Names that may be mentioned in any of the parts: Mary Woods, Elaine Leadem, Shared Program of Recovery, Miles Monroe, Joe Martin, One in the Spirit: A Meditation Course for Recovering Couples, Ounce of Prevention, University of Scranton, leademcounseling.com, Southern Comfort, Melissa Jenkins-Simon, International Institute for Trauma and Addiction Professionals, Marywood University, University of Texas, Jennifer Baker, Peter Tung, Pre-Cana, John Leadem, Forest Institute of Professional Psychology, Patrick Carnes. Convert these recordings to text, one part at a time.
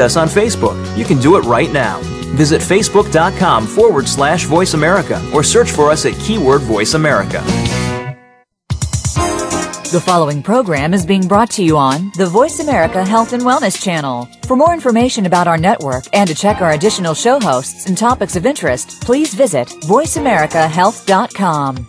us on Facebook. You can do it right now. Visit Facebook.com/Voice America or search for us at keyword Voice America. The following program is being brought to you on the Voice America Health and Wellness Channel. For more information about our network and to check our additional show hosts and topics of interest, please visit voiceamericahealth.com.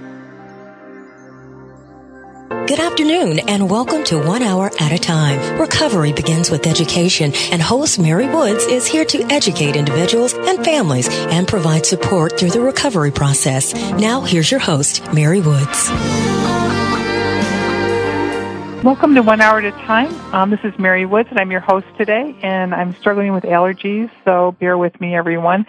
Good afternoon and welcome to 1 Hour at a Time. Recovery begins with education, and host Mary Woods is here to educate individuals and families and provide support through the recovery process. Now here's your host, Mary Woods. Welcome to 1 Hour at a Time. This is Mary Woods and I'm your host today, and I'm struggling with allergies, so bear with me everyone.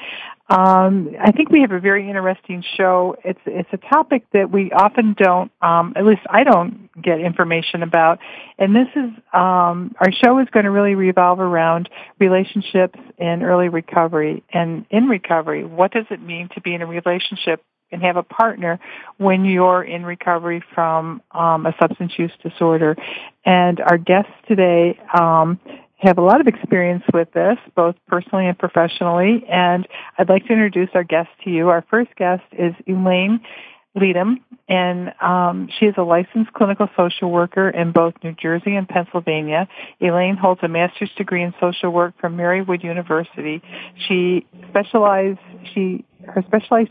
I think we have a very interesting show. It's a topic that we often don't, at least I don't get information about. And this is, our show is going to really revolve around relationships in early recovery. And in recovery, what does it mean to be in a relationship and have a partner when you're in recovery from, a substance use disorder? And our guests today, have a lot of experience with this, both personally and professionally, and I'd like to introduce our guest to you. Our first guest is Elaine Leadem, and she is a licensed clinical social worker in both New Jersey and Pennsylvania. Elaine holds a master's degree in social work from Marywood University. Her specialized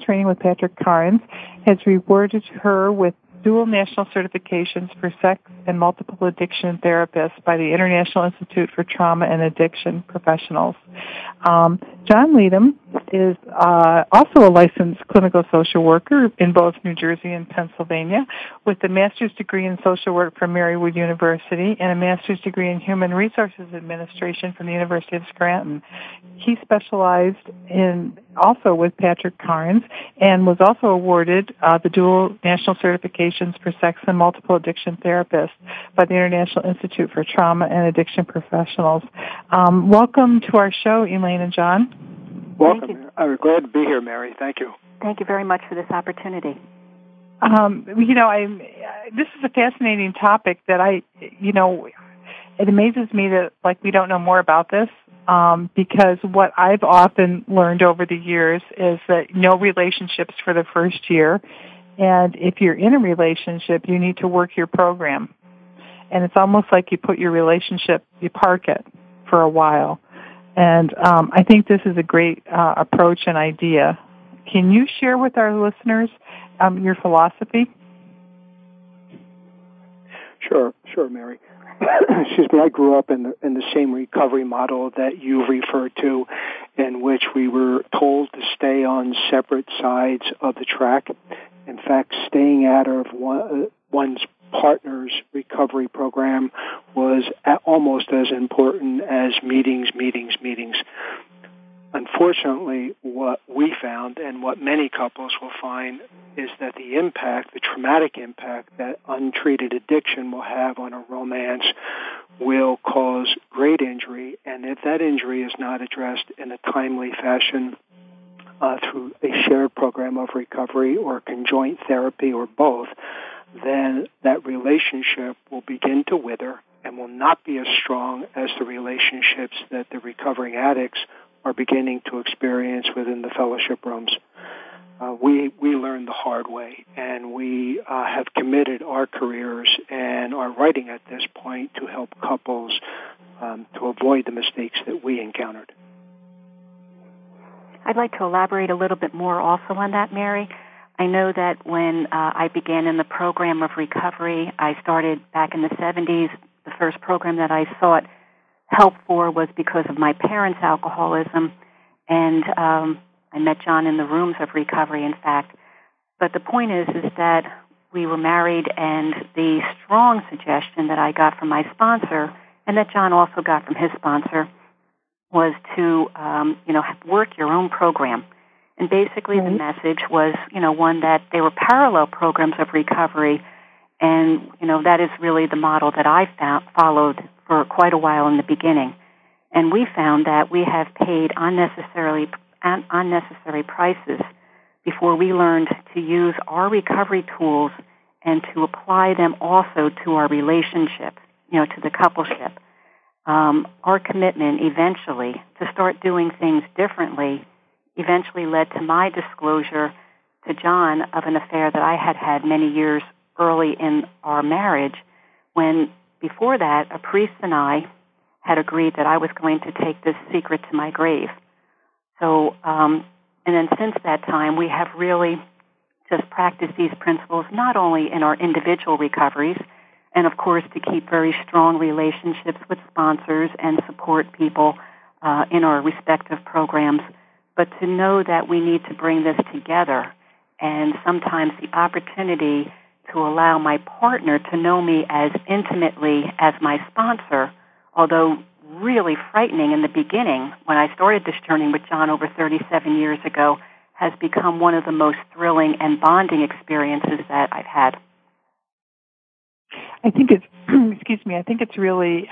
training with Patrick Carnes has rewarded her with dual national certifications for sex and multiple addiction therapists by the International Institute for Trauma and Addiction Professionals. John Leadem is also a licensed clinical social worker in both New Jersey and Pennsylvania, with a master's degree in social work from Marywood University and a master's degree in human resources administration from the University of Scranton. He specialized in also with Patrick Carnes and was also awarded the dual national certifications for sex and multiple addiction therapists by the International Institute for Trauma and Addiction Professionals. Welcome to our show, Elaine and John. Welcome. I'm glad to be here, Mary. Thank you. Thank you very much for this opportunity. This is a fascinating topic that it amazes me that we don't know more about this. Because what I've often learned over the years is that no relationships for the first year, and if you're in a relationship, you need to work your program. And it's almost like you put your relationship, you park it for a while. And I think this is a great approach and idea. Can you share with our listeners your philosophy? Sure, Mary. Excuse me, I grew up in the same recovery model that you referred to, in which we were told to stay on separate sides of the track. In fact, staying out of one's partner's recovery program was almost as important as meetings. Unfortunately, what we found and what many couples will find is that the traumatic impact that untreated addiction will have on a romance will cause great injury. And if that injury is not addressed in a timely fashion through a shared program of recovery or conjoint therapy or both, then that relationship will begin to wither and will not be as strong as the relationships that the recovering addicts are beginning to experience within the fellowship rooms. We learned the hard way, and we have committed our careers and our writing at this point to help couples to avoid the mistakes that we encountered. I'd like to elaborate a little bit more also on that, Mary. I know that when I began in the program of recovery, I started back in the 70s. The first program that I sought help for was because of my parents' alcoholism, and I met John in the rooms of recovery, in fact. But the point is that we were married, and the strong suggestion that I got from my sponsor, and that John also got from his sponsor, was to work your own program. And basically, The message was one that they were parallel programs of recovery, And, you know, that is really the model that I followed for quite a while in the beginning. And we found that we have paid unnecessary prices before we learned to use our recovery tools and to apply them also to our relationship, you know, to the coupleship. Our commitment eventually to start doing things differently eventually led to my disclosure to John of an affair that I had had many years early in our marriage, when before that a priest and I had agreed that I was going to take this secret to my grave. So, and then since that time, we have really just practiced these principles not only in our individual recoveries, and of course to keep very strong relationships with sponsors and support people in our respective programs, but to know that we need to bring this together. And sometimes the opportunity to allow my partner to know me as intimately as my sponsor, although really frightening in the beginning when I started this journey with John over 37 years ago, has become one of the most thrilling and bonding experiences that I've had. I think it's, I think it's really,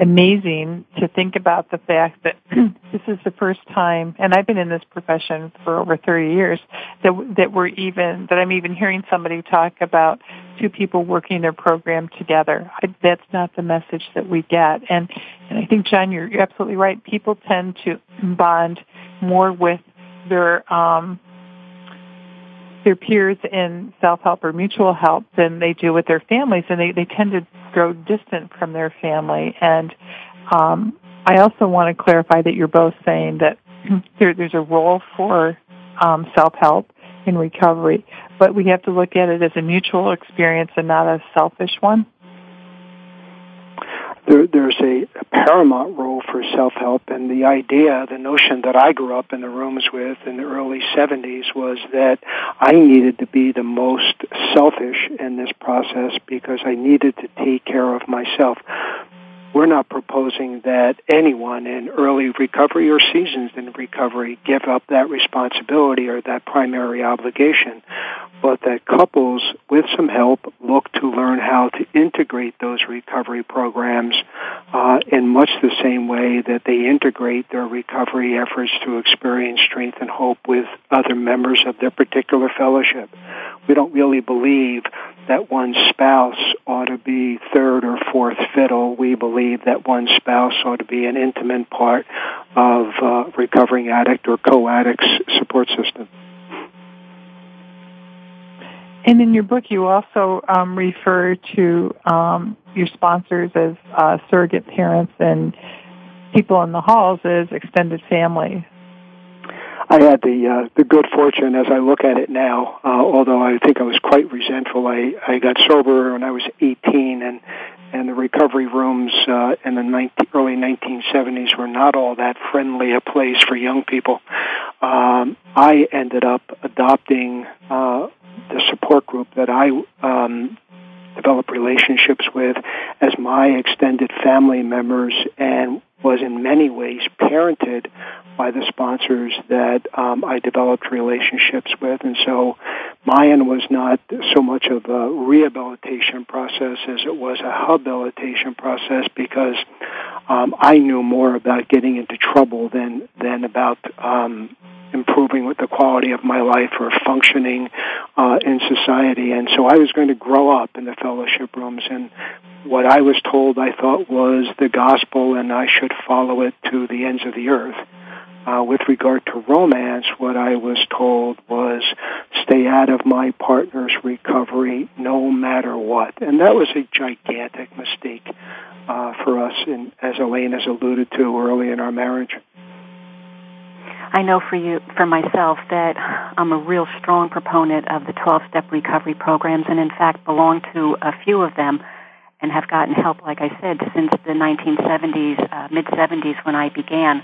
amazing to think about the fact that this is the first time, and I've been in this profession for over 30 years, that I'm even hearing somebody talk about two people working their program together. That's not the message that we get. And I think, John, you're absolutely right. People tend to bond more with their peers in self-help or mutual help than they do with their families, and they tend to grow distant from their family. And I also want to clarify that you're both saying that there's a role for self-help in recovery, but we have to look at it as a mutual experience and not a selfish one. There's a paramount role for self-help, and the notion that I grew up in the rooms with in the early 70s was that I needed to be the most selfish in this process because I needed to take care of myself. We're not proposing that anyone in early recovery or seasons in recovery give up that responsibility or that primary obligation, but that couples, with some help, look to learn how to integrate those recovery programs in much the same way that they integrate their recovery efforts to experience strength and hope with other members of their particular fellowship. We don't really believe that one spouse ought to be third or fourth fiddle. We believe that one spouse ought to be an intimate part of recovering addict or co-addict's support system. And in your book, you also refer to your sponsors as surrogate parents and people in the halls as extended family. I had the good fortune, as I look at it now, although I think I was quite resentful. I got sober when I was 18, and the recovery rooms in the early 1970s were not all that friendly a place for young people. I ended up adopting the support group that I developed relationships with as my extended family members, and was in many ways parented by the sponsors that I developed relationships with. And so mine was not so much of a rehabilitation process as it was a habilitation process, because I knew more about getting into trouble than about improving with the quality of my life or functioning in society. And so I was going to grow up in the fellowship rooms, and what I was told I thought was the gospel, and I should follow it to the ends of the earth. With regard to romance, what I was told was stay out of my partner's recovery no matter what. And that was a gigantic mistake for us, and as Elaine has alluded to early in our marriage. I know for myself that I'm a real strong proponent of the 12-step recovery programs, and in fact belong to a few of them and have gotten help, like I said, since the 1970s, mid-70s when I began.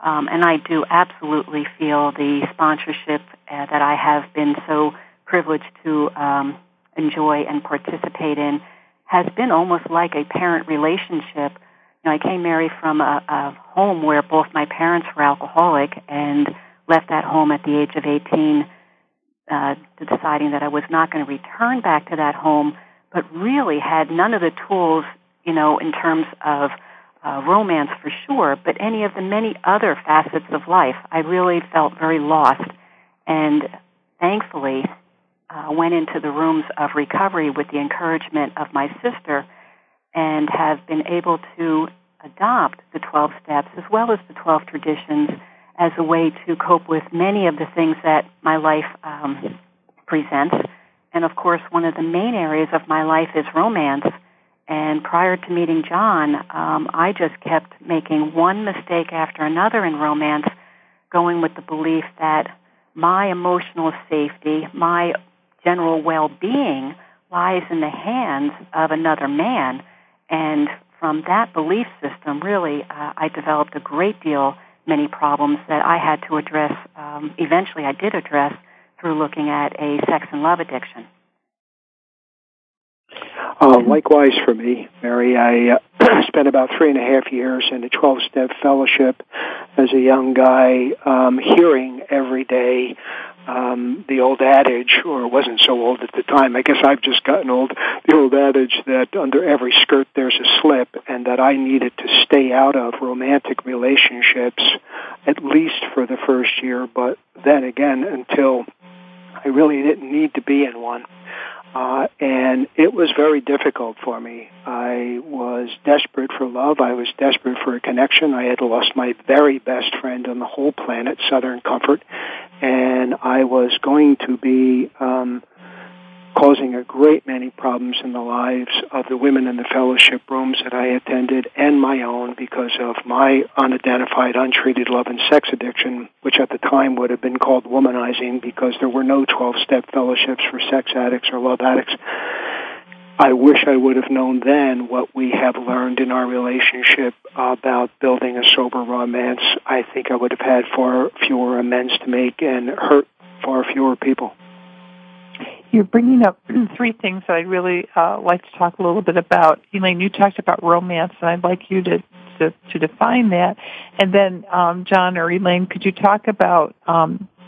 And I do absolutely feel the sponsorship that I have been so privileged to enjoy and participate in has been almost like a parent relationship. You know, I came married from a home where both my parents were alcoholic, and left that home at the age of 18, deciding that I was not going to return back to that home, but really had none of the tools, you know, in terms of romance for sure, but any of the many other facets of life. I really felt very lost, and thankfully went into the rooms of recovery with the encouragement of my sister, and have been able to adopt the 12 steps as well as the 12 traditions as a way to cope with many of the things that my life presents. And, of course, one of the main areas of my life is romance. And prior to meeting John, I just kept making one mistake after another in romance, going with the belief that my emotional safety, my general well-being lies in the hands of another man. And from that belief system, really, I developed a great deal many problems that I had to address, eventually I did address, through looking at a sex and love addiction. Likewise for me, Mary, I spent about 3.5 years in a 12-step fellowship as a young guy, hearing every day the old adage, or it wasn't so old at the time, I guess I've just gotten old, the old adage that under every skirt there's a slip, and that I needed to stay out of romantic relationships, at least for the first year, but then again until I really didn't need to be in one. And it was very difficult for me. I was desperate for love. I was desperate for a connection. I had lost my very best friend on the whole planet, Southern Comfort, and I was going to be causing a great many problems in the lives of the women in the fellowship rooms that I attended and my own because of my unidentified, untreated love and sex addiction, which at the time would have been called womanizing because there were no 12-step fellowships for sex addicts or love addicts. I wish I would have known then what we have learned in our relationship about building a sober romance. I think I would have had far fewer amends to make and hurt far fewer people. You're bringing up three things that I'd really like to talk a little bit about. Elaine, you talked about romance, and I'd like you to define that. And then, John or Elaine, could you talk about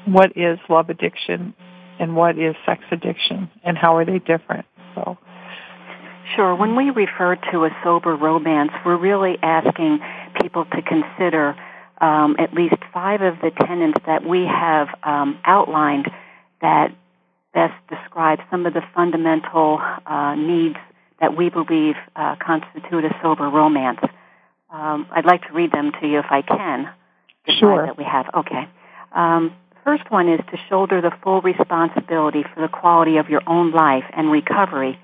what is love addiction and what is sex addiction, and how are they different? So, sure. When we refer to a sober romance, we're really asking people to consider at least 5 of the tenets that we have outlined that best describes some of the fundamental needs that we believe constitute a sober romance. I'd like to read them to you if I can. Sure. That we have. Okay. First one is to shoulder the full responsibility for the quality of your own life and recovery,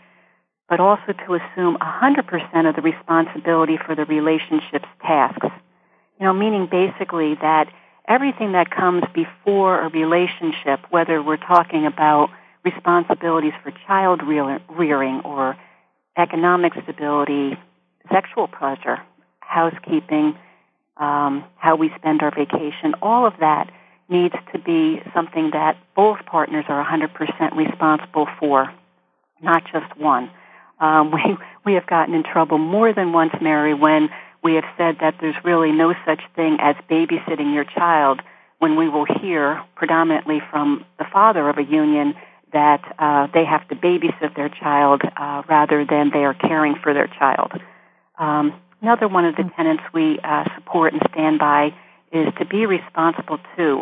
but also to assume 100% of the responsibility for the relationship's tasks. You know, meaning basically that everything that comes before a relationship, whether we're talking about responsibilities for child rearing or economic stability, sexual pleasure, housekeeping, how we spend our vacation, all of that needs to be something that both partners are 100% responsible for, not just one. We have gotten in trouble more than once, Mary, when we have said that there's really no such thing as babysitting your child, when we will hear predominantly from the father of a union that they have to babysit their child rather than they are caring for their child. Another one of the tenets we support and stand by is to be responsible to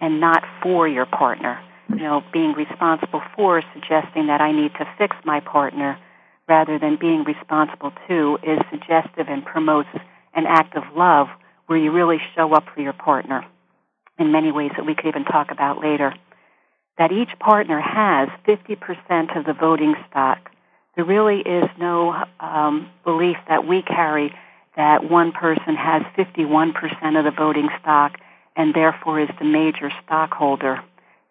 and not for your partner. You know, being responsible for suggesting that I need to fix my partner, rather than being responsible to is suggestive and promotes an act of love where you really show up for your partner in many ways that we could even talk about later. That each partner has 50% of the voting stock. There really is no belief that we carry that one person has 51% of the voting stock and therefore is the major stockholder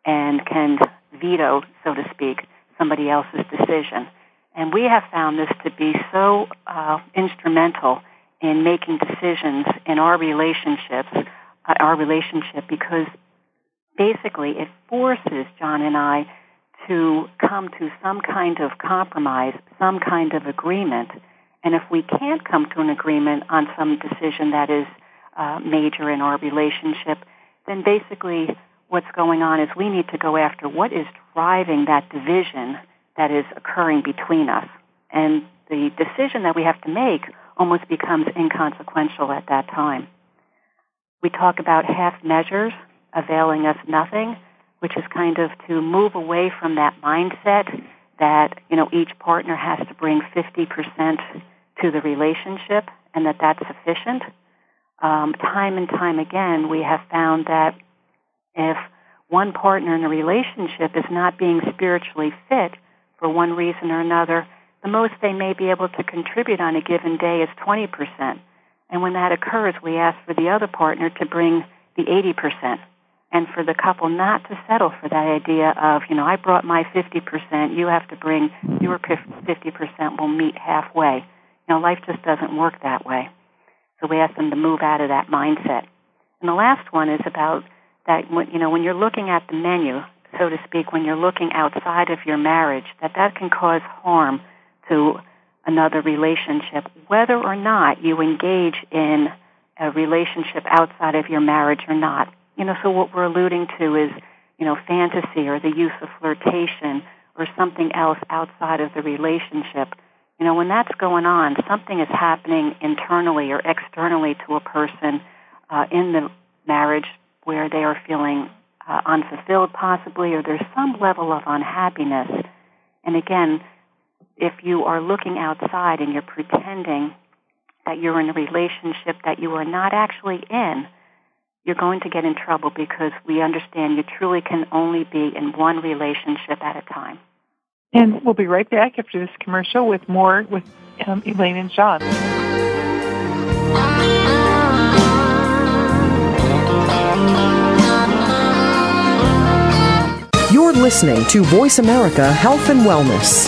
and can veto, so to speak, somebody else's decision. And we have found this to be so instrumental in making decisions in our relationship, because basically it forces John and I to come to some kind of compromise, some kind of agreement. And if we can't come to an agreement on some decision that is major in our relationship, then basically what's going on is we need to go after what is driving that division that is occurring between us. And the decision that we have to make almost becomes inconsequential at that time. We talk about half measures availing us nothing, which is kind of to move away from that mindset that, you know, each partner has to bring 50% to the relationship and that that's sufficient. Time and time again, we have found that if one partner in a relationship is not being spiritually fit for one reason or another, the most they may be able to contribute on a given day is 20%. And when that occurs, we ask for the other partner to bring the 80%, and for the couple not to settle for that idea of, you know, I brought my 50%, you have to bring your 50%, we'll meet halfway. You know, life just doesn't work that way. So we ask them to move out of that mindset. And the last one is about that, you know, when you're looking at the menu, so to speak, when you're looking outside of your marriage, that can cause harm to another relationship, whether or not you engage in a relationship outside of your marriage or not. You know, so what we're alluding to is, you know, fantasy or the use of flirtation or something else outside of the relationship. You know, when that's going on, something is happening internally or externally to a person in the marriage where they are feeling unfulfilled possibly, or there's some level of unhappiness. And again, if you are looking outside and you're pretending that you're in a relationship that you are not actually in, you're going to get in trouble because we understand you truly can only be in one relationship at a time. And we'll be right back after this commercial with more with Elaine and John. You're listening to Voice America Health and Wellness.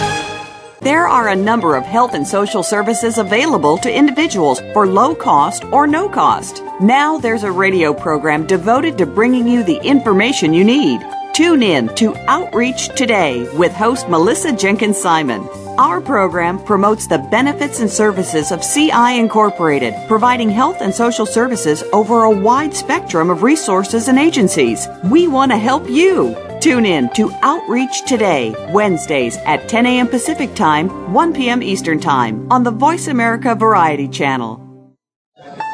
There are a number of health and social services available to individuals for low cost or no cost. Now there's a radio program devoted to bringing you the information you need. Tune in to Outreach Today with host Melissa Jenkins-Simon. Our program promotes the benefits and services of CI Incorporated, providing health and social services over a wide spectrum of resources and agencies. We want to help you. Tune in to Outreach Today, Wednesdays at 10 a.m. Pacific Time, 1 p.m. Eastern Time, on the Voice America Variety Channel.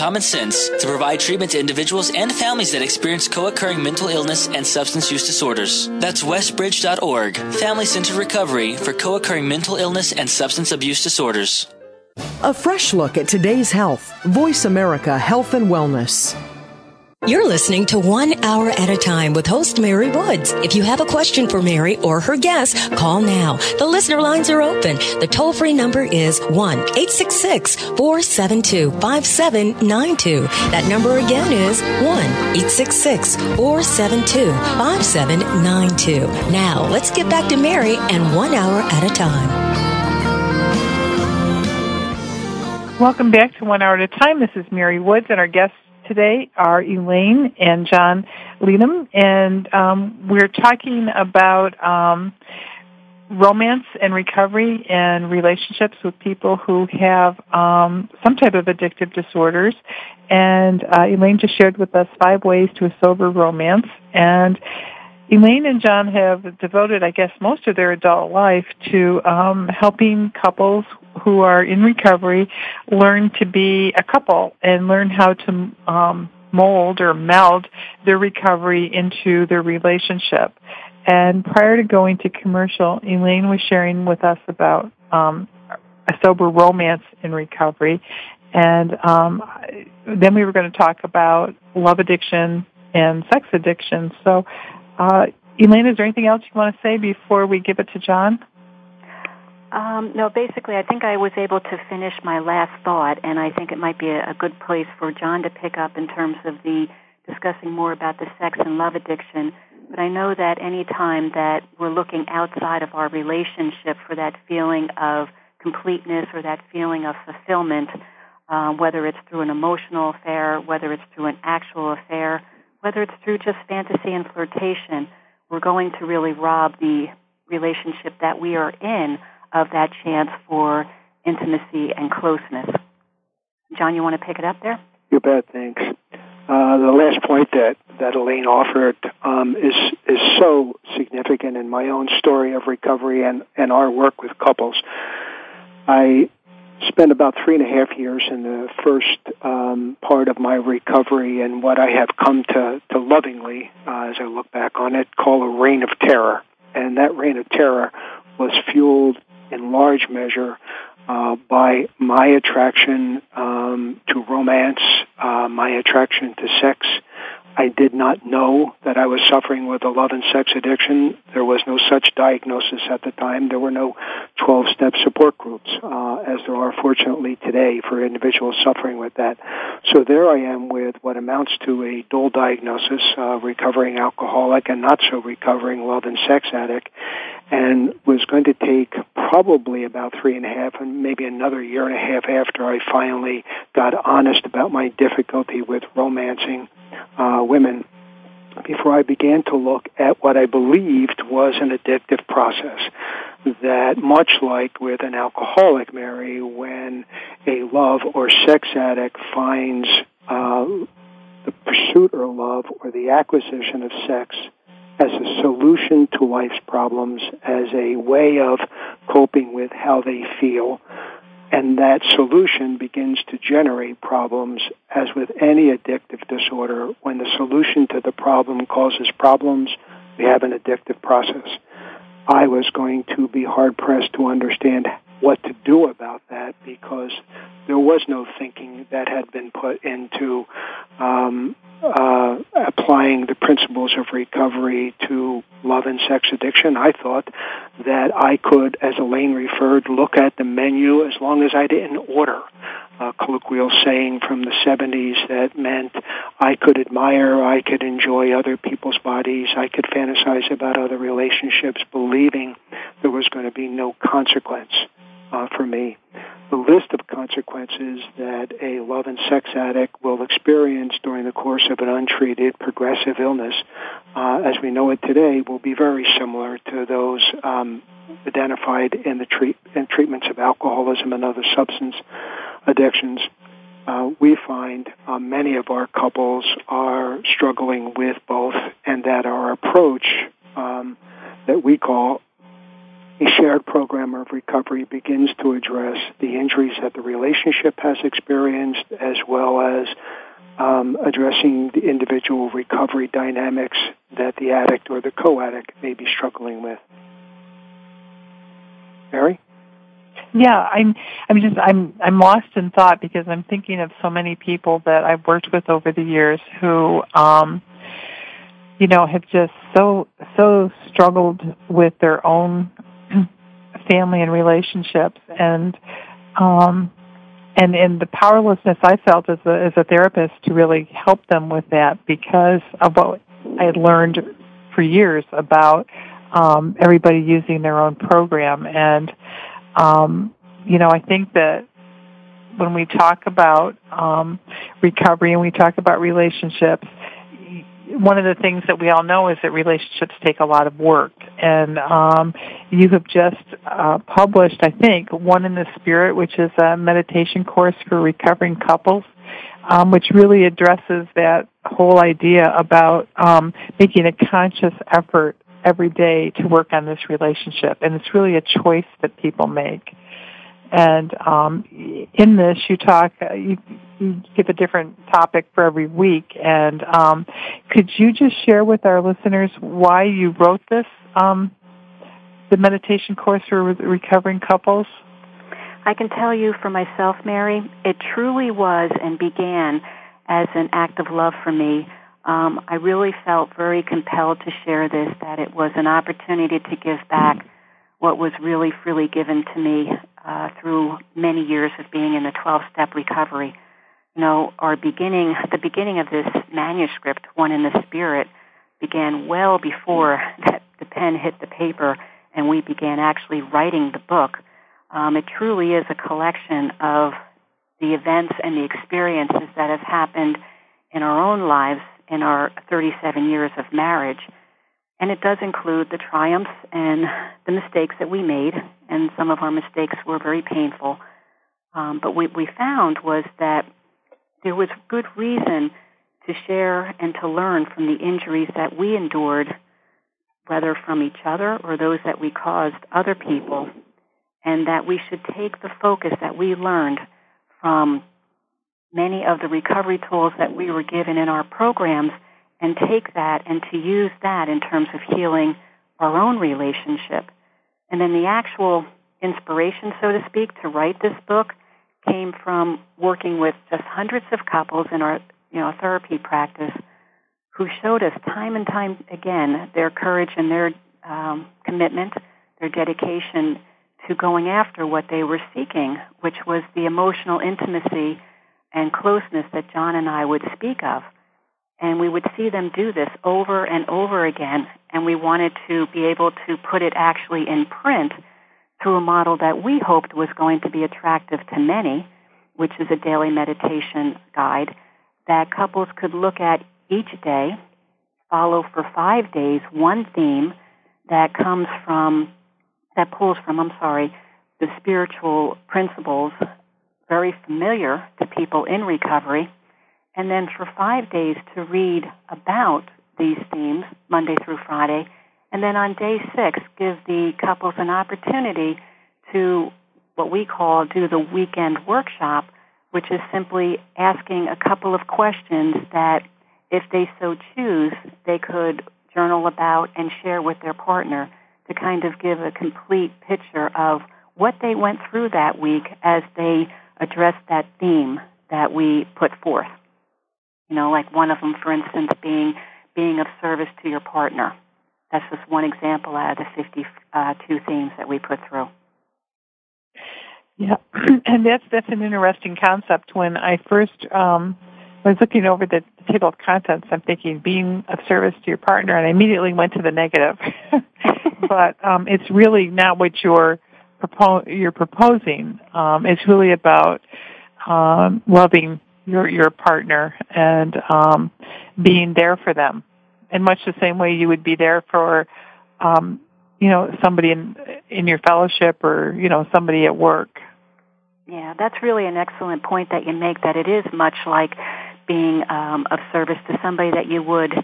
common sense to provide treatment to individuals and families that experience co-occurring mental illness and substance use disorders. That's westbridge.org, family-centered recovery for co-occurring mental illness and substance abuse disorders. A fresh look at today's health. Voice America Health and Wellness. You're listening to 1 Hour at a Time with host Mary Woods. If you have a question for Mary or her guests, call now. The listener lines are open. The toll-free number is 1-866-472-5792. That number again is 1-866-472-5792. Now, let's get back to Mary and 1 Hour at a Time. Welcome back to 1 Hour at a Time. This is Mary Woods, and our guest today are Elaine and John Leadem, and we're talking about romance and recovery and relationships with people who have some type of addictive disorders. And Elaine just shared with us 5 ways to a sober romance. And Elaine and John have devoted, I guess, most of their adult life to helping couples who are in recovery learn to be a couple and learn how to mold or meld their recovery into their relationship. And prior to going to commercial, Elaine was sharing with us about a sober romance in recovery. And then we were going to talk about love addiction and sex addiction. So, Elaine, is there anything else you want to say before we give it to John? No, basically, I think I was able to finish my last thought, and I think it might be a good place for John to pick up in terms of discussing more about the sex and love addiction. But I know that any time that we're looking outside of our relationship for that feeling of completeness or that feeling of fulfillment, whether it's through an emotional affair, whether it's through an actual affair, whether it's through just fantasy and flirtation, we're going to really rob the relationship that we are in of that chance for intimacy and closeness. John, you want to pick it up there? You bet, thanks. The last point that Elaine offered is so significant in my own story of recovery and our work with couples. I spent about 3.5 years in the first part of my recovery and what I have come to lovingly, as I look back on it, call a reign of terror. And that reign of terror was fueled in large measure by my attraction to romance, my attraction to sex. I did not know that I was suffering with a love and sex addiction. There was no such diagnosis at the time. There were no 12-step support groups, as there are, fortunately, today for individuals suffering with that. So there I am with what amounts to a dual diagnosis, recovering alcoholic and not-so-recovering love and sex addict, and was going to take probably about 3.5 and maybe another 1.5 years after I finally got honest about my difficulty with romancing women before I began to look at what I believed was an addictive process, that much like with an alcoholic, Mary, when a love or sex addict finds the pursuit or love or the acquisition of sex as a solution to life's problems, as a way of coping with how they feel, and that solution begins to generate problems, as with any addictive disorder. When the solution to the problem causes problems, we have an addictive process. I was going to be hard-pressed to understand what to do about that, because there was no thinking that had been put into applying the principles of recovery to love and sex addiction. I thought that I could, as Elaine referred, look at the menu as long as I didn't order. A colloquial saying from the 70s that meant I could admire, I could enjoy other people's bodies, I could fantasize about other relationships, believing there was going to be no consequence for me. The list of consequences that a love and sex addict will experience during the course of an untreated progressive illness, as we know it today, will be very similar to those identified in the treatments of alcoholism and other substance addictions. We find many of our couples are struggling with both, and that our approach that we call a shared program of recovery begins to address the injuries that the relationship has experienced, as well as addressing the individual recovery dynamics that the addict or the co-addict may be struggling with. Mary? Yeah, I'm lost in thought, because I'm thinking of so many people that I've worked with over the years who have just so struggled with their own family and relationships, and the powerlessness I felt as a therapist to really help them with that, because of what I had learned for years about everybody using their own program. And I think that when we talk about recovery and we talk about relationships, one of the things that we all know is that relationships take a lot of work. And you have just published, I think, One in the Spirit, which is a meditation course for recovering couples, which really addresses that whole idea about making a conscious effort every day to work on this relationship. And it's really a choice that people make. And in this, you give a different topic for every week. And could you just share with our listeners why you wrote this, the meditation course for recovering couples? I can tell you for myself, Mary, it truly was and began as an act of love for me. I really felt very compelled to share this, that it was an opportunity to give back what was really freely given to me through many years of being in the 12-step recovery. The beginning of this manuscript, One in the Spirit, began well before that the pen hit the paper and we began actually writing the book. It truly is a collection of the events and the experiences that have happened in our own lives in our 37 years of marriage. And it does include the triumphs and the mistakes that we made, and some of our mistakes were very painful. But what we found was that there was good reason to share and to learn from the injuries that we endured, whether from each other or those that we caused other people, and that we should take the focus that we learned from many of the recovery tools that we were given in our programs and take that and to use that in terms of healing our own relationship. And then the actual inspiration, so to speak, to write this book came from working with just hundreds of couples in our therapy practice who showed us time and time again their courage and their commitment, their dedication to going after what they were seeking, which was the emotional intimacy and closeness that John and I would speak of. And we would see them do this over and over again, and we wanted to be able to put it actually in print through a model that we hoped was going to be attractive to many, which is a daily meditation guide that couples could look at each day, follow for 5 days one theme that comes from, that pulls from, the spiritual principles very familiar to people in recovery, and then for 5 days to read about these themes, Monday through Friday, and then on day 6, give the couples an opportunity to what we call do the weekend workshop, which is simply asking a couple of questions that, if they so choose, they could journal about and share with their partner to kind of give a complete picture of what they went through that week as they addressed that theme that we put forth. You know, like one of them, for instance, being of service to your partner. That's just one example out of the 52 themes that we put through. Yeah, and that's an interesting concept. When I first was looking over the table of contents, I'm thinking being of service to your partner, and I immediately went to the negative. But it's really not what you're proposing. It's really about loving your partner and being there for them, in much the same way you would be there for somebody in your fellowship or somebody at work. Yeah, that's really an excellent point that you make, that it is much like being of service to somebody that you would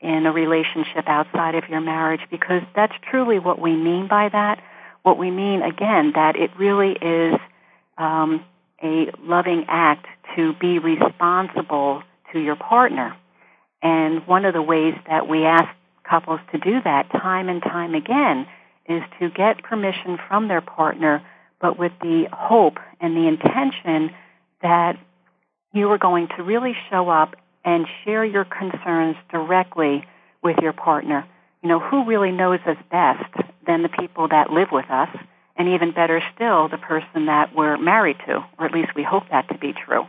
in a relationship outside of your marriage, because that's truly what we mean by that. What we mean, again, that it really is a loving act to be responsible to your partner. And one of the ways that we ask couples to do that time and time again is to get permission from their partner, but with the hope and the intention that you are going to really show up and share your concerns directly with your partner. You know, who really knows us best than the people that live with us, and even better still, the person that we're married to, or at least we hope that to be true.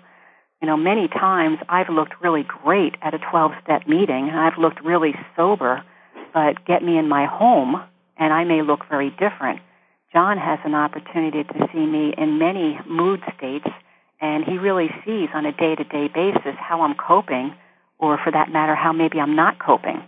You know, many times I've looked really great at a 12-step meeting, and I've looked really sober, but get me in my home, and I may look very different. John has an opportunity to see me in many mood states, and he really sees on a day-to-day basis how I'm coping, or for that matter, how maybe I'm not coping.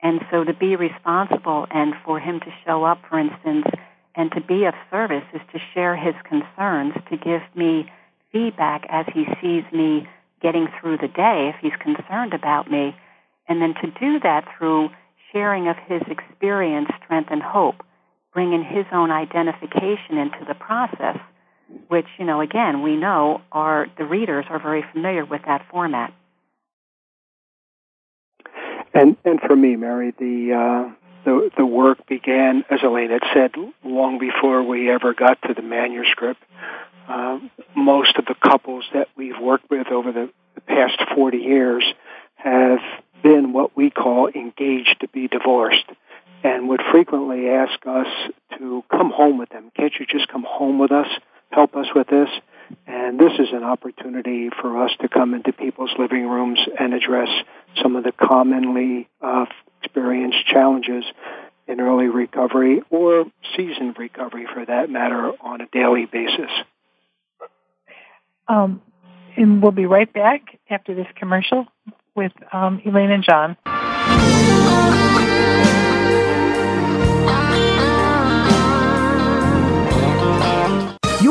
And so to be responsible and for him to show up, for instance, and to be of service is to share his concerns, to give me feedback as he sees me getting through the day if he's concerned about me, and then to do that through sharing of his experience, strength, and hope, bringing his own identification into the process, which, again, we know the readers are very familiar with that format. And for me, Mary, the work began, as Elaine had said, long before we ever got to the manuscript. Most of the couples that we've worked with over the past 40 years have been what we call engaged to be divorced, and would frequently ask us to come home with them. Can't you just come home with us, help us with this? And this is an opportunity for us to come into people's living rooms and address some of the commonly experience challenges in early recovery or seasoned recovery, for that matter, on a daily basis. And we'll be right back after this commercial with Elaine and John.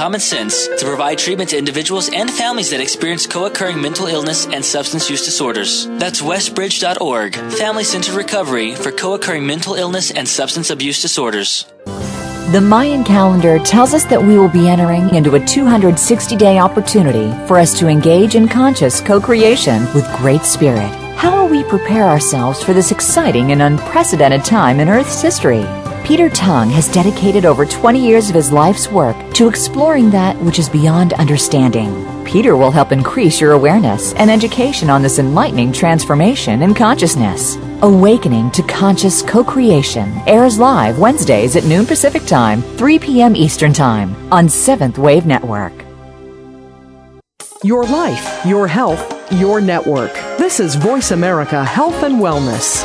common sense to provide treatment to individuals and families that experience co-occurring mental illness and substance use disorders. That's westbridge.org, family-centered recovery for co-occurring mental illness and substance abuse disorders. The Mayan calendar tells us that we will be entering into a 260-day opportunity for us to engage in conscious co-creation with Great Spirit. How will we prepare ourselves for this exciting and unprecedented time in Earth's history? Peter Tung has dedicated over 20 years of his life's work to exploring that which is beyond understanding. Peter will help increase your awareness and education on this enlightening transformation in consciousness. Awakening to Conscious Co-Creation airs live Wednesdays at noon Pacific Time, 3 p.m. Eastern Time on 7th Wave Network. Your life, your health, your network. This is Voice America Health and Wellness.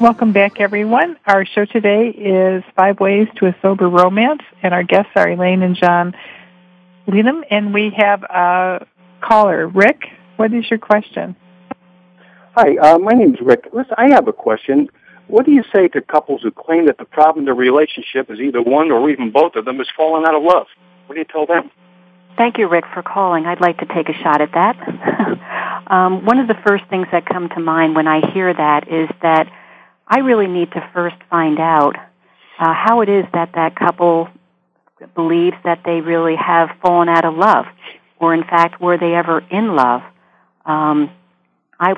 Welcome back, everyone. Our show today is 5 Ways to a Sober Romance, and our guests are Elaine and John Leadem, and we have a caller. Rick, what is your question? Hi, my name is Rick. Listen, I have a question. What do you say to couples who claim that the problem in their relationship is either one or even both of them is falling out of love? What do you tell them? Thank you, Rick, for calling. I'd like to take a shot at that. One of the first things that come to mind when I hear that is that I really need to first find out how it is that that couple believes that they really have fallen out of love, or in fact, were they ever in love? I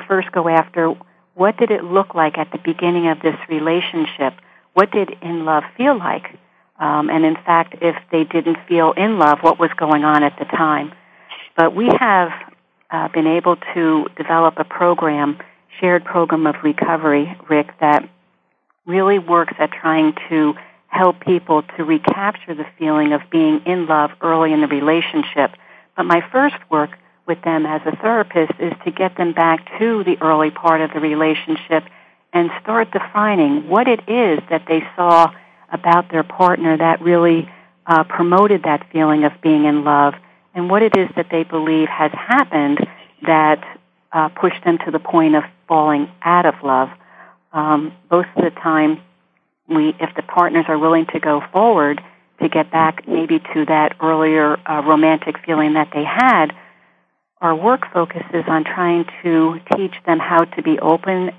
first go after, what did it look like at the beginning of this relationship? What did in love feel like? And in fact, if they didn't feel in love, what was going on at the time? But we have been able to develop a program, Shared Program of Recovery, Rick, that really works at trying to help people to recapture the feeling of being in love early in the relationship. But my first work with them as a therapist is to get them back to the early part of the relationship and start defining what it is that they saw about their partner that really promoted that feeling of being in love, and what it is that they believe has happened that pushed them to the point of falling out of love. Most of the time, if the partners are willing to go forward to get back maybe to that earlier romantic feeling that they had, our work focuses on trying to teach them how to be open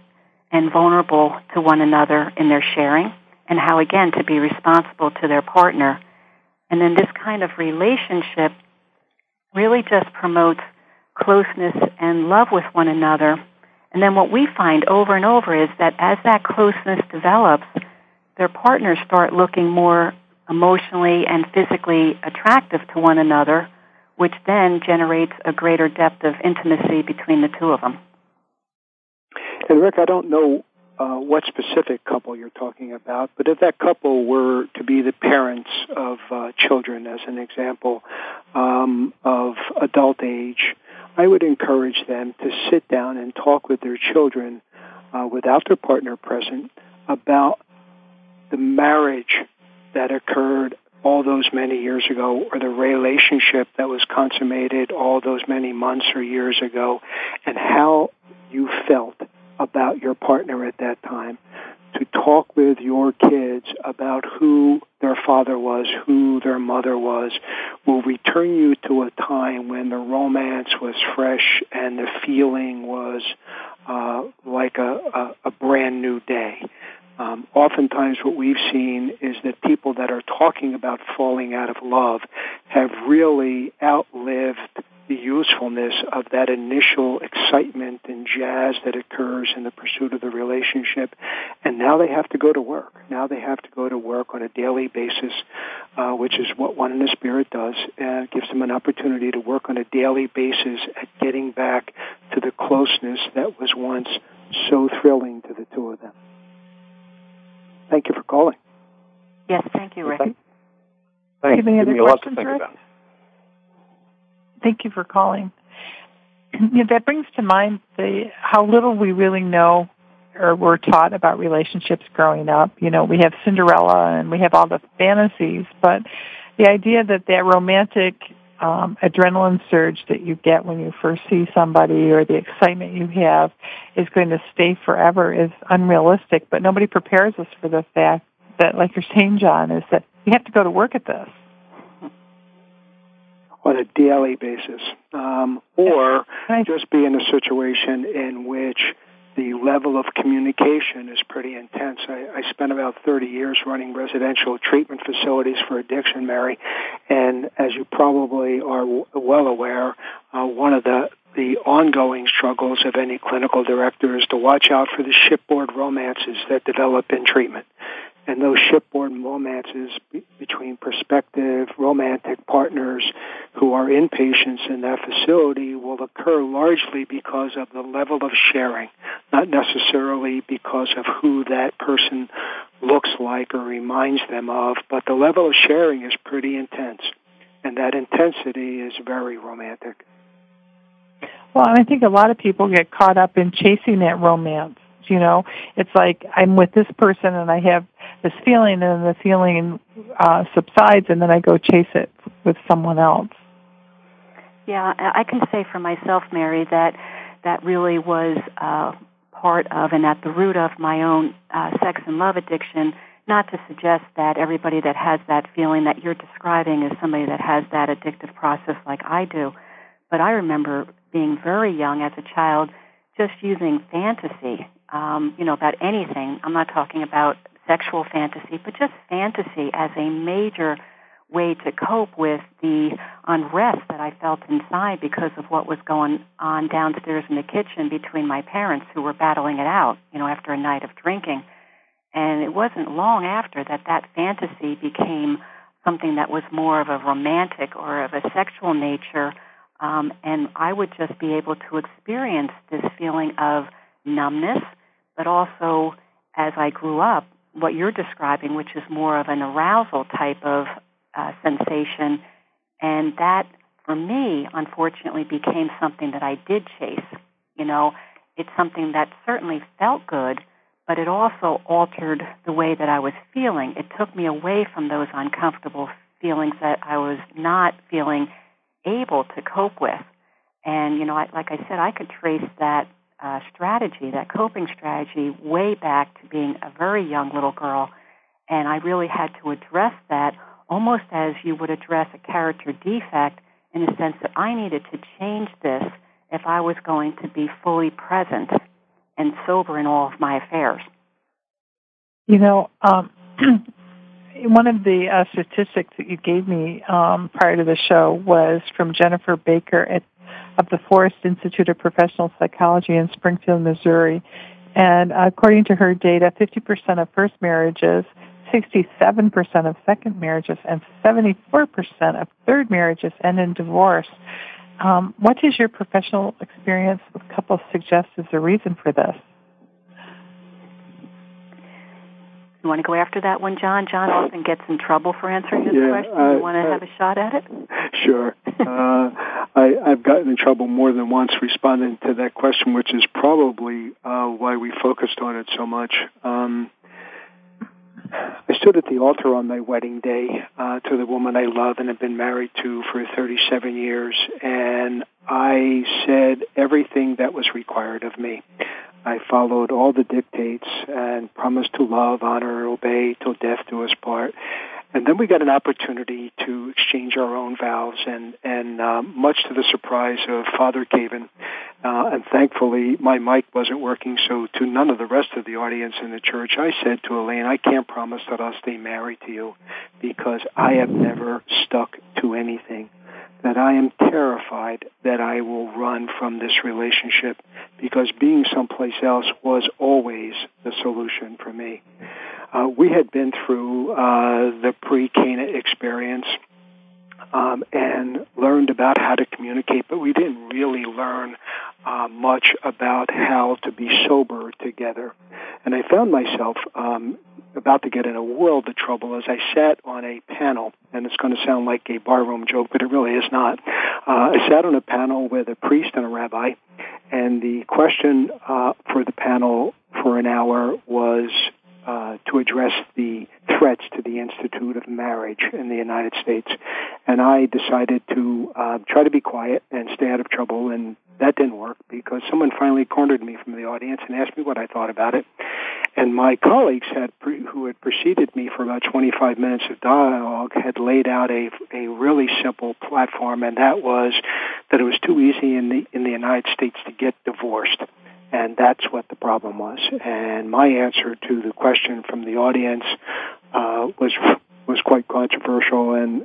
and vulnerable to one another in their sharing, and how, again, to be responsible to their partner. And then this kind of relationship really just promotes closeness and love with one another. And then what we find over and over is that as that closeness develops, their partners start looking more emotionally and physically attractive to one another, which then generates a greater depth of intimacy between the two of them. And Rick, I don't know what specific couple you're talking about, but if that couple were to be the parents of children, as an example, of adult age, I would encourage them to sit down and talk with their children without their partner present about the marriage that occurred all those many years ago, or the relationship that was consummated all those many months or years ago, and how you felt about your partner at that time. to talk with your kids about who their father was, who their mother was, will return you to a time when the romance was fresh and the feeling was like a brand new day. Oftentimes what we've seen is that people that are talking about falling out of love have really outlived the usefulness of that initial excitement and jazz that occurs in the pursuit of the relationship. And now they have to go to work. Now they have to go to work on a daily basis, which is what One in the Spirit does, and gives them an opportunity to work on a daily basis at getting back to the closeness that was once so thrilling to the two of them. Thank you for calling. Yes, thank you, Rick. Thanks. Give me a lot to think about. Thank you for calling. That brings to mind how little we really know or were taught about relationships growing up. You know, we have Cinderella and we have all the fantasies, but the idea that romantic adrenaline surge that you get when you first see somebody or the excitement you have is going to stay forever is unrealistic. But nobody prepares us for the fact that, like you're saying, John, is that you have to go to work at this on a daily basis, or just be in a situation in which the level of communication is pretty intense. I spent about 30 years running residential treatment facilities for addiction, Mary, and as you probably are well aware, one of the ongoing struggles of any clinical director is to watch out for the shipboard romances that develop in treatment. And those shipboard romances between prospective romantic partners who are inpatients in that facility will occur largely because of the level of sharing, not necessarily because of who that person looks like or reminds them of, but the level of sharing is pretty intense, and that intensity is very romantic. Well, I think a lot of people get caught up in chasing that romance. You know, it's like I'm with this person and I have this feeling, and the feeling subsides, and then I go chase it with someone else. Yeah, I can say for myself, Mary, that really was part of and at the root of my own sex and love addiction. Not to suggest that everybody that has that feeling that you're describing is somebody that has that addictive process like I do, but I remember being very young as a child just using fantasy, about anything. I'm not talking about sexual fantasy, but just fantasy as a major way to cope with the unrest that I felt inside because of what was going on downstairs in the kitchen between my parents who were battling it out, after a night of drinking. And it wasn't long after that fantasy became something that was more of a romantic or of a sexual nature, and I would just be able to experience this feeling of numbness, but also as I grew up, what you're describing, which is more of an arousal type of sensation, and that, for me, unfortunately, became something that I did chase. It's something that certainly felt good, but it also altered the way that I was feeling. It took me away from those uncomfortable feelings that I was not feeling able to cope with. And, like I said, I could trace that strategy, that coping strategy, way back to being a very young little girl, and I really had to address that almost as you would address a character defect, in the sense that I needed to change this if I was going to be fully present and sober in all of my affairs. One of the statistics that you gave me prior to the show was from Jennifer Baker of the Forest Institute of Professional Psychology in Springfield, Missouri. And according to her data, 50% of first marriages, 67% of second marriages, and 74% of third marriages end in divorce. What does your professional experience with couples suggest is the reason for this? You want to go after that one, John? John often gets in trouble for answering this question. You want to have a shot at it? Sure. I've gotten in trouble more than once responding to that question, which is probably why we focused on it so much. I stood at the altar on my wedding day to the woman I love and have been married to for 37 years, and I said everything that was required of me. I followed all the dictates and promised to love, honor, obey till death do us part. And then we got an opportunity to exchange our own vows, and much to the surprise of Father Caven, and thankfully my mic wasn't working, so to none of the rest of the audience in the church, I said to Elaine, I can't promise that I'll stay married to you because I have never stuck to anything, that I am terrified that I will run from this relationship because being someplace else was always the solution for me. We had been through the pre-Cana experience and learned about how to communicate, but we didn't really learn much about how to be sober together. And I found myself about to get in a world of trouble as I sat on a panel, and it's going to sound like a barroom joke, but it really is not. I sat on a panel with a priest and a rabbi, and the question for the panel for an hour was to address the threats to the institute of marriage in the United States. And I decided to try to be quiet and stay out of trouble, and that didn't work because someone finally cornered me from the audience and asked me what I thought about it. And my colleagues who had preceded me for about 25 minutes of dialogue had laid out a really simple platform, and that was that it was too easy in the United States to get divorced. And that's what the problem was. And my answer to the question from the audience was quite controversial and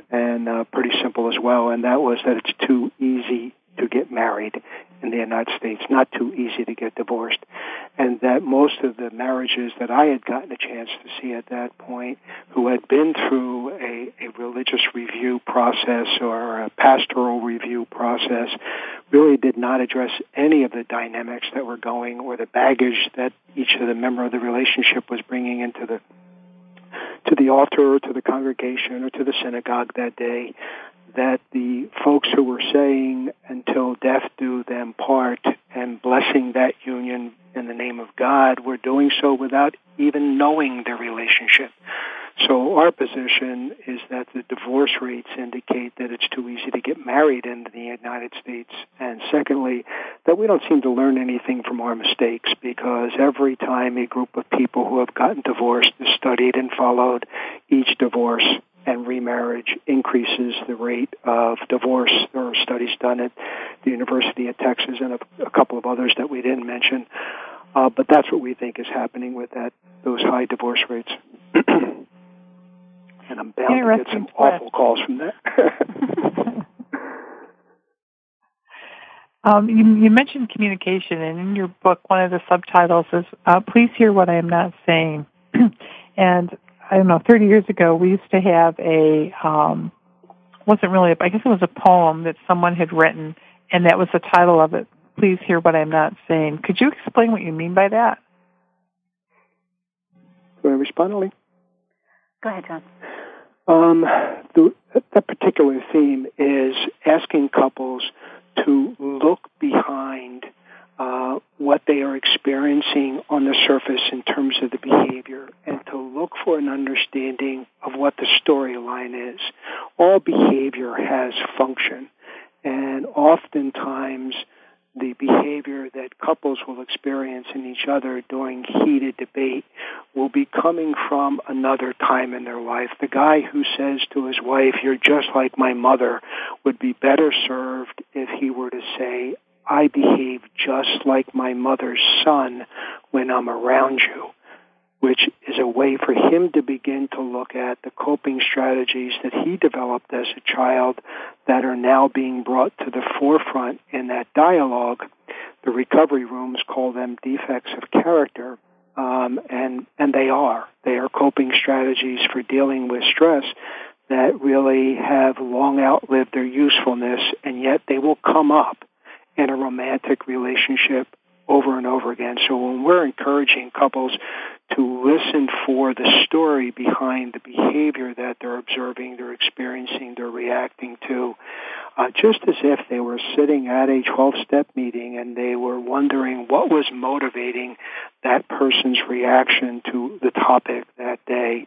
pretty simple as well. And that was that it's too easy to get married in the United States, not too easy to get divorced. And that most of the marriages that I had gotten a chance to see at that point, who had been through a religious review process or a pastoral review process, really did not address any of the dynamics that were going or the baggage that each of the member of the relationship was bringing into to the altar or to the congregation or to the synagogue that day, that the folks who were saying until death do them part and blessing that union in the name of God were doing so without even knowing their relationship. So our position is that the divorce rates indicate that it's too easy to get married in the United States. And secondly, that we don't seem to learn anything from our mistakes, because every time a group of people who have gotten divorced is studied and followed, each divorce and remarriage increases the rate of divorce. There are studies done at the University of Texas and a couple of others that we didn't mention. But that's what we think is happening with those high divorce rates. And I'm bound to get some awful calls from that. You mentioned communication, and in your book, one of the subtitles is, Please Hear What I Am Not Saying. And I don't know, 30 years ago, we used to have I guess it was a poem that someone had written, and that was the title of it, Please Hear What I'm Not Saying. Could you explain what you mean by that? Do I respond, Elaine? Go ahead, John. That particular theme is asking couples to look behind what they are experiencing on the surface in terms of the behavior, and to look for an understanding of what the storyline is. All behavior has function, and oftentimes the behavior that couples will experience in each other during heated debate will be coming from another time in their life. The guy who says to his wife, "You're just like my mother," would be better served if he were to say, "I behave just like my mother's son when I'm around you," which is a way for him to begin to look at the coping strategies that he developed as a child that are now being brought to the forefront in that dialogue. The recovery rooms call them defects of character, and they are. They are coping strategies for dealing with stress that really have long outlived their usefulness, and yet they will come up in a romantic relationship over and over again. So when we're encouraging couples to listen for the story behind the behavior that they're observing, they're experiencing, they're reacting to, just as if they were sitting at a 12-step meeting and they were wondering what was motivating that person's reaction to the topic that day,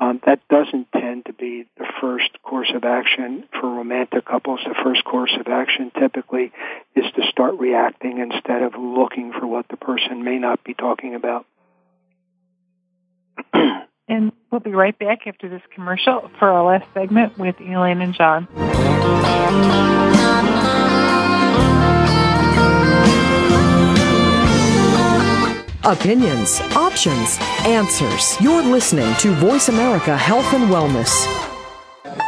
That doesn't tend to be the first course of action for romantic couples. The first course of action typically is to start reacting instead of looking for what the person may not be talking about. And we'll be right back after this commercial for our last segment with Elaine and John. Opinions, options, answers. You're listening to Voice America Health and Wellness.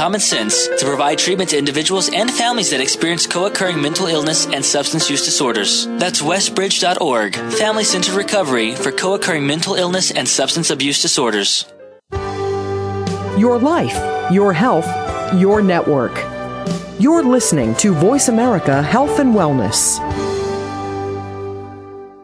common sense to provide treatment to individuals and families that experience co-occurring mental illness and substance use disorders. That's westbridge.org, family-centered recovery for co-occurring mental illness and substance abuse disorders. Your life, your health, your network. You're listening to Voice America Health and Wellness.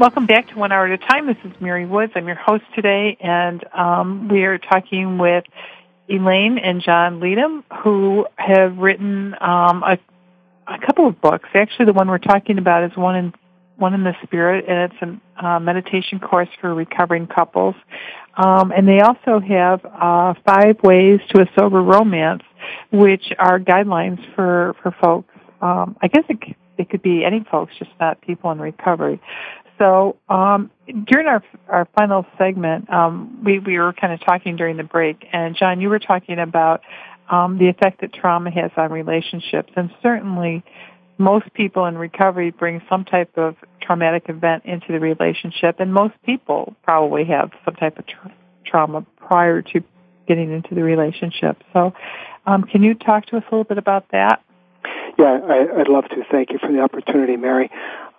Welcome back to 1 Hour at a Time. This is Mary Woods. I'm your host today, and we are talking with Elaine and John Leadem, who have written a couple of books. Actually, the one we're talking about is One in the Spirit, and it's a meditation course for recovering couples. And they also have 5 Ways to a Sober Romance, which are guidelines for folks. I guess it could be any folks, just not people in recovery. So during our final segment, we were kind of talking during the break, and John, you were talking about the effect that trauma has on relationships, and certainly most people in recovery bring some type of traumatic event into the relationship, and most people probably have some type of trauma prior to getting into the relationship. So can you talk to us a little bit about that? Yeah, I'd love to. Thank you for the opportunity, Mary.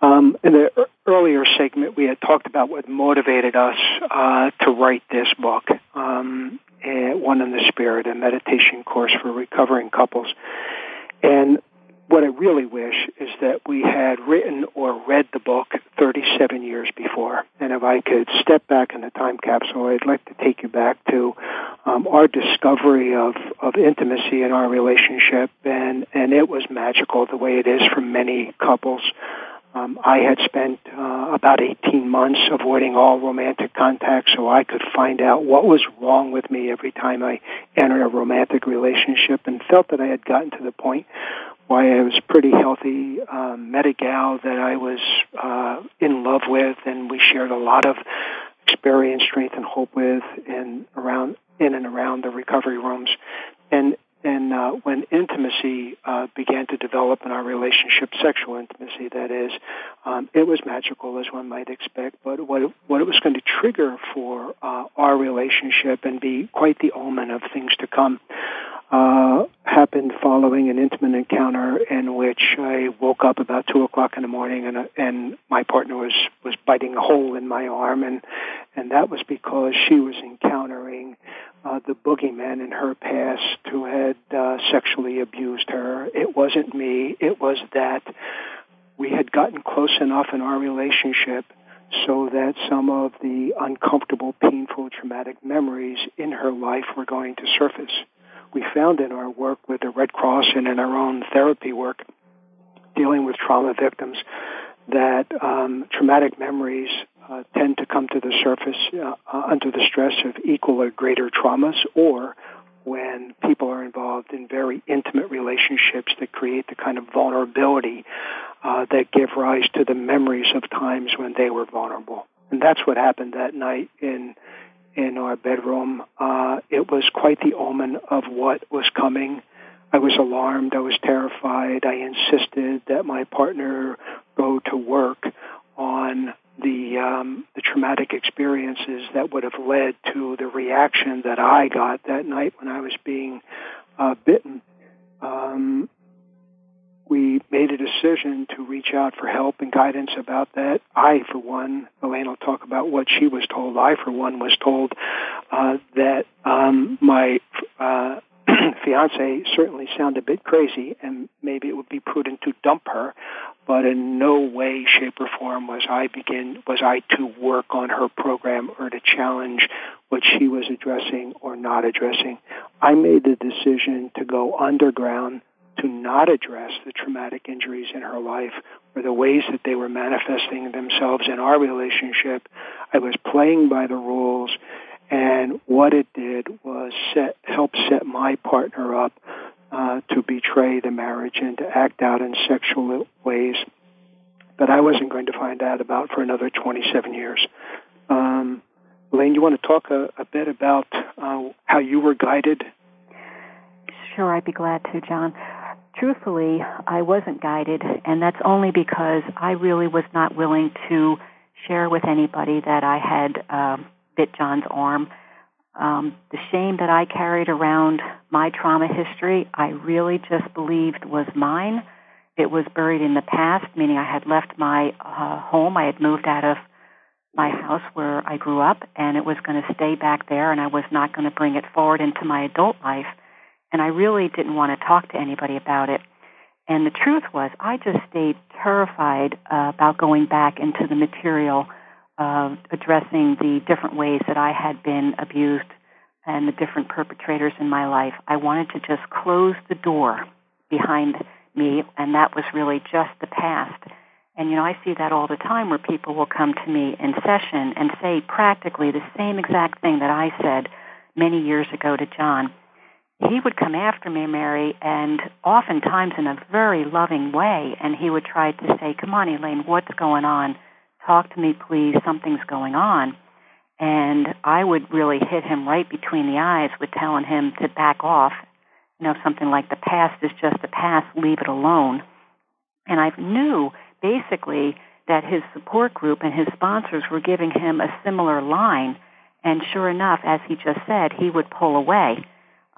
In the earlier segment, we had talked about what motivated us to write this book, One in the Spirit, a meditation course for recovering couples. And what I really wish is that we had written or read the book 37 years before. And if I could step back in the time capsule, I'd like to take you back to our discovery of intimacy in our relationship. And it was magical the way it is for many couples. I had spent about 18 months avoiding all romantic contact so I could find out what was wrong with me every time I entered a romantic relationship, and felt that I had gotten to the point where I was pretty healthy, met a gal that I was in love with, and we shared a lot of experience, strength, and hope with in and around the recovery rooms. And when intimacy began to develop in our relationship, sexual intimacy, that is, it was magical, as one might expect. But what it was going to trigger for our relationship and be quite the omen of things to come happened following an intimate encounter in which I woke up about 2 o'clock in the morning and my partner was biting a hole in my arm. And that was because she was encountering the boogeyman in her past who had sexually abused her. It wasn't me. It was that we had gotten close enough in our relationship so that some of the uncomfortable, painful, traumatic memories in her life were going to surface. We found in our work with the Red Cross and in our own therapy work dealing with trauma victims that traumatic memories tend to come to the surface under the stress of equal or greater traumas, or when people are involved in very intimate relationships that create the kind of vulnerability that give rise to the memories of times when they were vulnerable. And that's what happened that night in our bedroom. It was quite the omen of what was coming I was alarmed. I was terrified. I insisted that my partner go to work on the traumatic experiences that would have led to the reaction that I got that night when I was being bitten. We made a decision to reach out for help and guidance about that. I, for one, Elaine will talk about what she was told. I, for one, was told that my fiancé certainly sounded a bit crazy and maybe it would be prudent to dump her, but in no way, shape, or form was I to work on her program or to challenge what she was addressing or not addressing. I made the decision to go underground, to not address the traumatic injuries in her life or the ways that they were manifesting themselves in our relationship. I was playing by the rules, and what it did was help set my partner up to betray the marriage and to act out in sexual ways that I wasn't going to find out about for another 27 years. Elaine, you want to talk a bit about how you were guided? Sure, I'd be glad to, John. Truthfully, I wasn't guided, and that's only because I really was not willing to share with anybody that I had bit John's arm. The shame that I carried around my trauma history, I really just believed was mine. It was buried in the past, meaning I had left my home. I had moved out of my house where I grew up, and it was going to stay back there, and I was not going to bring it forward into my adult life. And I really didn't want to talk to anybody about it. And the truth was, I just stayed terrified about going back into the material of addressing the different ways that I had been abused and the different perpetrators in my life. I wanted to just close the door behind me, and that was really just the past. And, you know, I see that all the time where people will come to me in session and say practically the same exact thing that I said many years ago to John. He would come after me, Mary, and oftentimes in a very loving way, and he would try to say, come on, Elaine, what's going on? Talk to me, please. Something's going on. And I would really hit him right between the eyes with telling him to back off. You know, something like the past is just the past, leave it alone. And I knew, basically, that his support group and his sponsors were giving him a similar line, and sure enough, as he just said, he would pull away.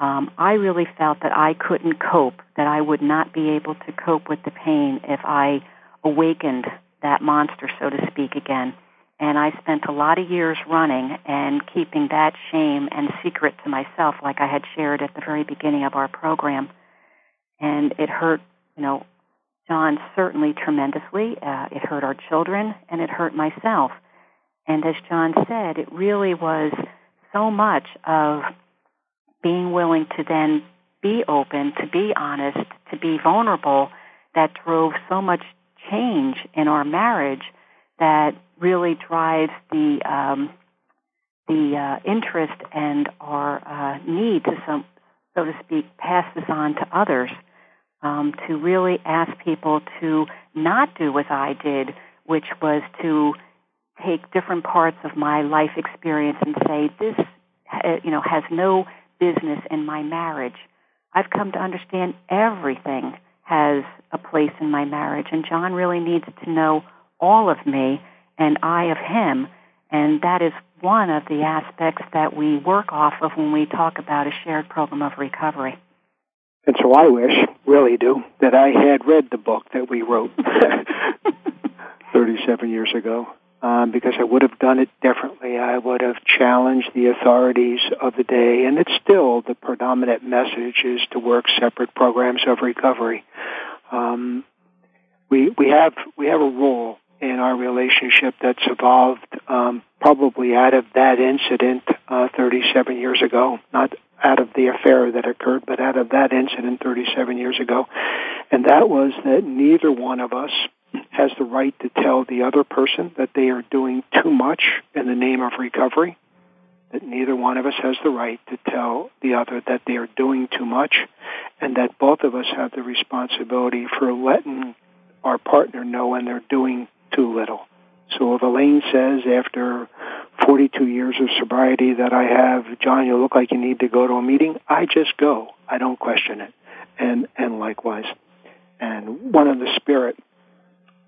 I really felt that I couldn't cope, that I would not be able to cope with the pain if I awakened that monster, so to speak, again. And I spent a lot of years running and keeping that shame and secret to myself, like I had shared at the very beginning of our program. And it hurt, you know, John certainly tremendously. It hurt our children, and it hurt myself. And as John said, it really was so much of being willing to then be open, to be honest, to be vulnerable, that drove so much change in our marriage that really drives the interest and our need to, so to speak, pass this on to others, to really ask people to not do what I did, which was to take different parts of my life experience and say, this you know, has no business in my marriage. I've come to understand everything has a place in my marriage, and John really needs to know all of me and I of him, and that is one of the aspects that we work off of when we talk about a shared program of recovery. And so I wish, really do, that I had read the book that we wrote 37 years ago. Because I would have done it differently. I would have challenged the authorities of the day, and it's still the predominant message is to work separate programs of recovery. We have a rule in our relationship that's evolved probably out of that incident 37 years ago, not out of the affair that occurred, but out of that incident 37 years ago, and that was that neither one of us has the right to tell the other person that they are doing too much in the name of recovery, that neither one of us has the right to tell the other that they are doing too much, and that both of us have the responsibility for letting our partner know when they're doing too little. So if Elaine says after 42 years of sobriety that I have, John, you look like you need to go to a meeting, I just go. I don't question it. and likewise. And One in the Spirit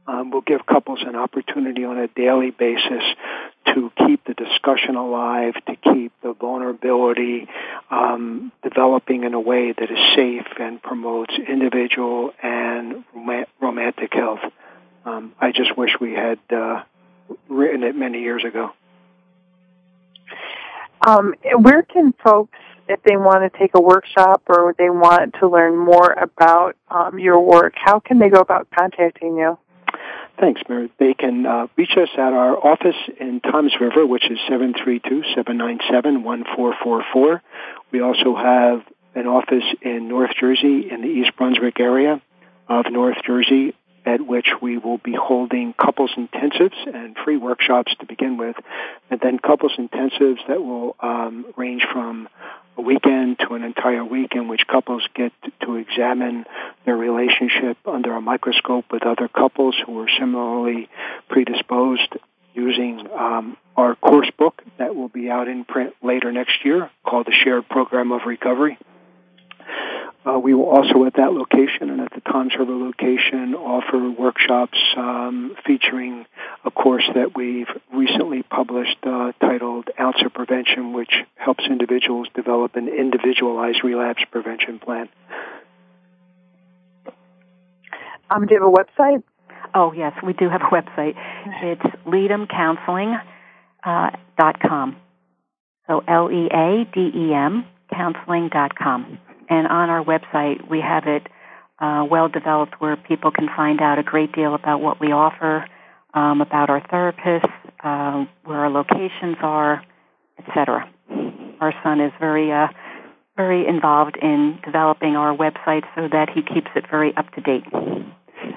will give couples an opportunity on a daily basis to keep the discussion alive, to keep the vulnerability developing in a way that is safe and promotes individual and romantic health. I just wish we had written it many years ago. Where can folks, if they want to take a workshop or they want to learn more about your work, how can they go about contacting you? Thanks, Mary. They can reach us at our office in Toms River, which is 732-797-1444. We also have an office in North Jersey, in the East Brunswick area of North Jersey, at which we will be holding couples intensives and free workshops to begin with, and then couples intensives that will range from a weekend to an entire week, in which couples get to examine their relationship under a microscope with other couples who are similarly predisposed, using our course book that will be out in print later next year, called the Shared Program of Recovery. We will also, at that location and at the Toms River location, offer workshops featuring a course that we've recently published titled Ounce of Prevention, which helps individuals develop an individualized relapse prevention plan. Do you have a website? Oh, yes, we do have a website. It's leademcounseling.com. So LEADEM, counseling.com. And on our website, we have it well developed where people can find out a great deal about what we offer, about our therapists, where our locations are, etc. Our son is very involved in developing our website so that he keeps it very up to date.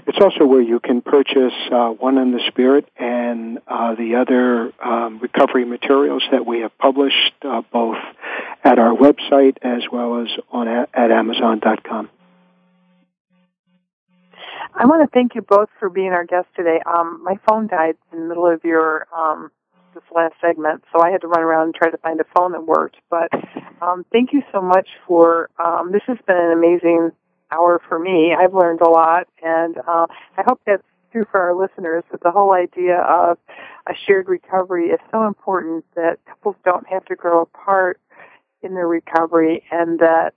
It's also where you can purchase One in the Spirit and the other recovery materials that we have published, both at our website as well as on at Amazon.com. I want to thank you both for being our guests today. My phone died in the middle of your this last segment, so I had to run around and try to find a phone that worked. But thank you so much for this has been an amazing hour for me. I've learned a lot, and I hope that's true for our listeners, that the whole idea of a shared recovery is so important, that couples don't have to grow apart in their recovery, and that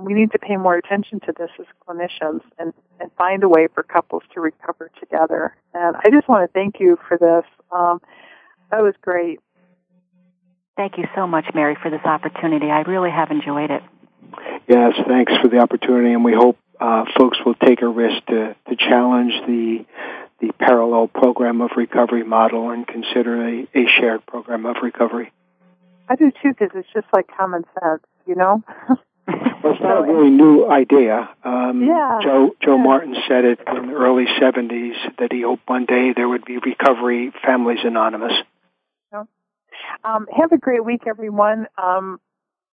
we need to pay more attention to this as clinicians and find a way for couples to recover together. And I just want to thank you for this. That was great. Thank you so much, Mary, for this opportunity. I really have enjoyed it. Yes, thanks for the opportunity, and we hope folks will take a risk to challenge the parallel program of recovery model and consider a shared program of recovery. I do, too, because it's just like common sense, you know? Well, it's not a really new idea. Joe Martin said it in the early 70s that he hoped one day there would be Recovery Families Anonymous. Have a great week, everyone.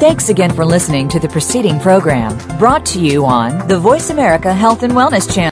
Thanks again for listening to the preceding program, brought to you on the Voice America Health and Wellness Channel.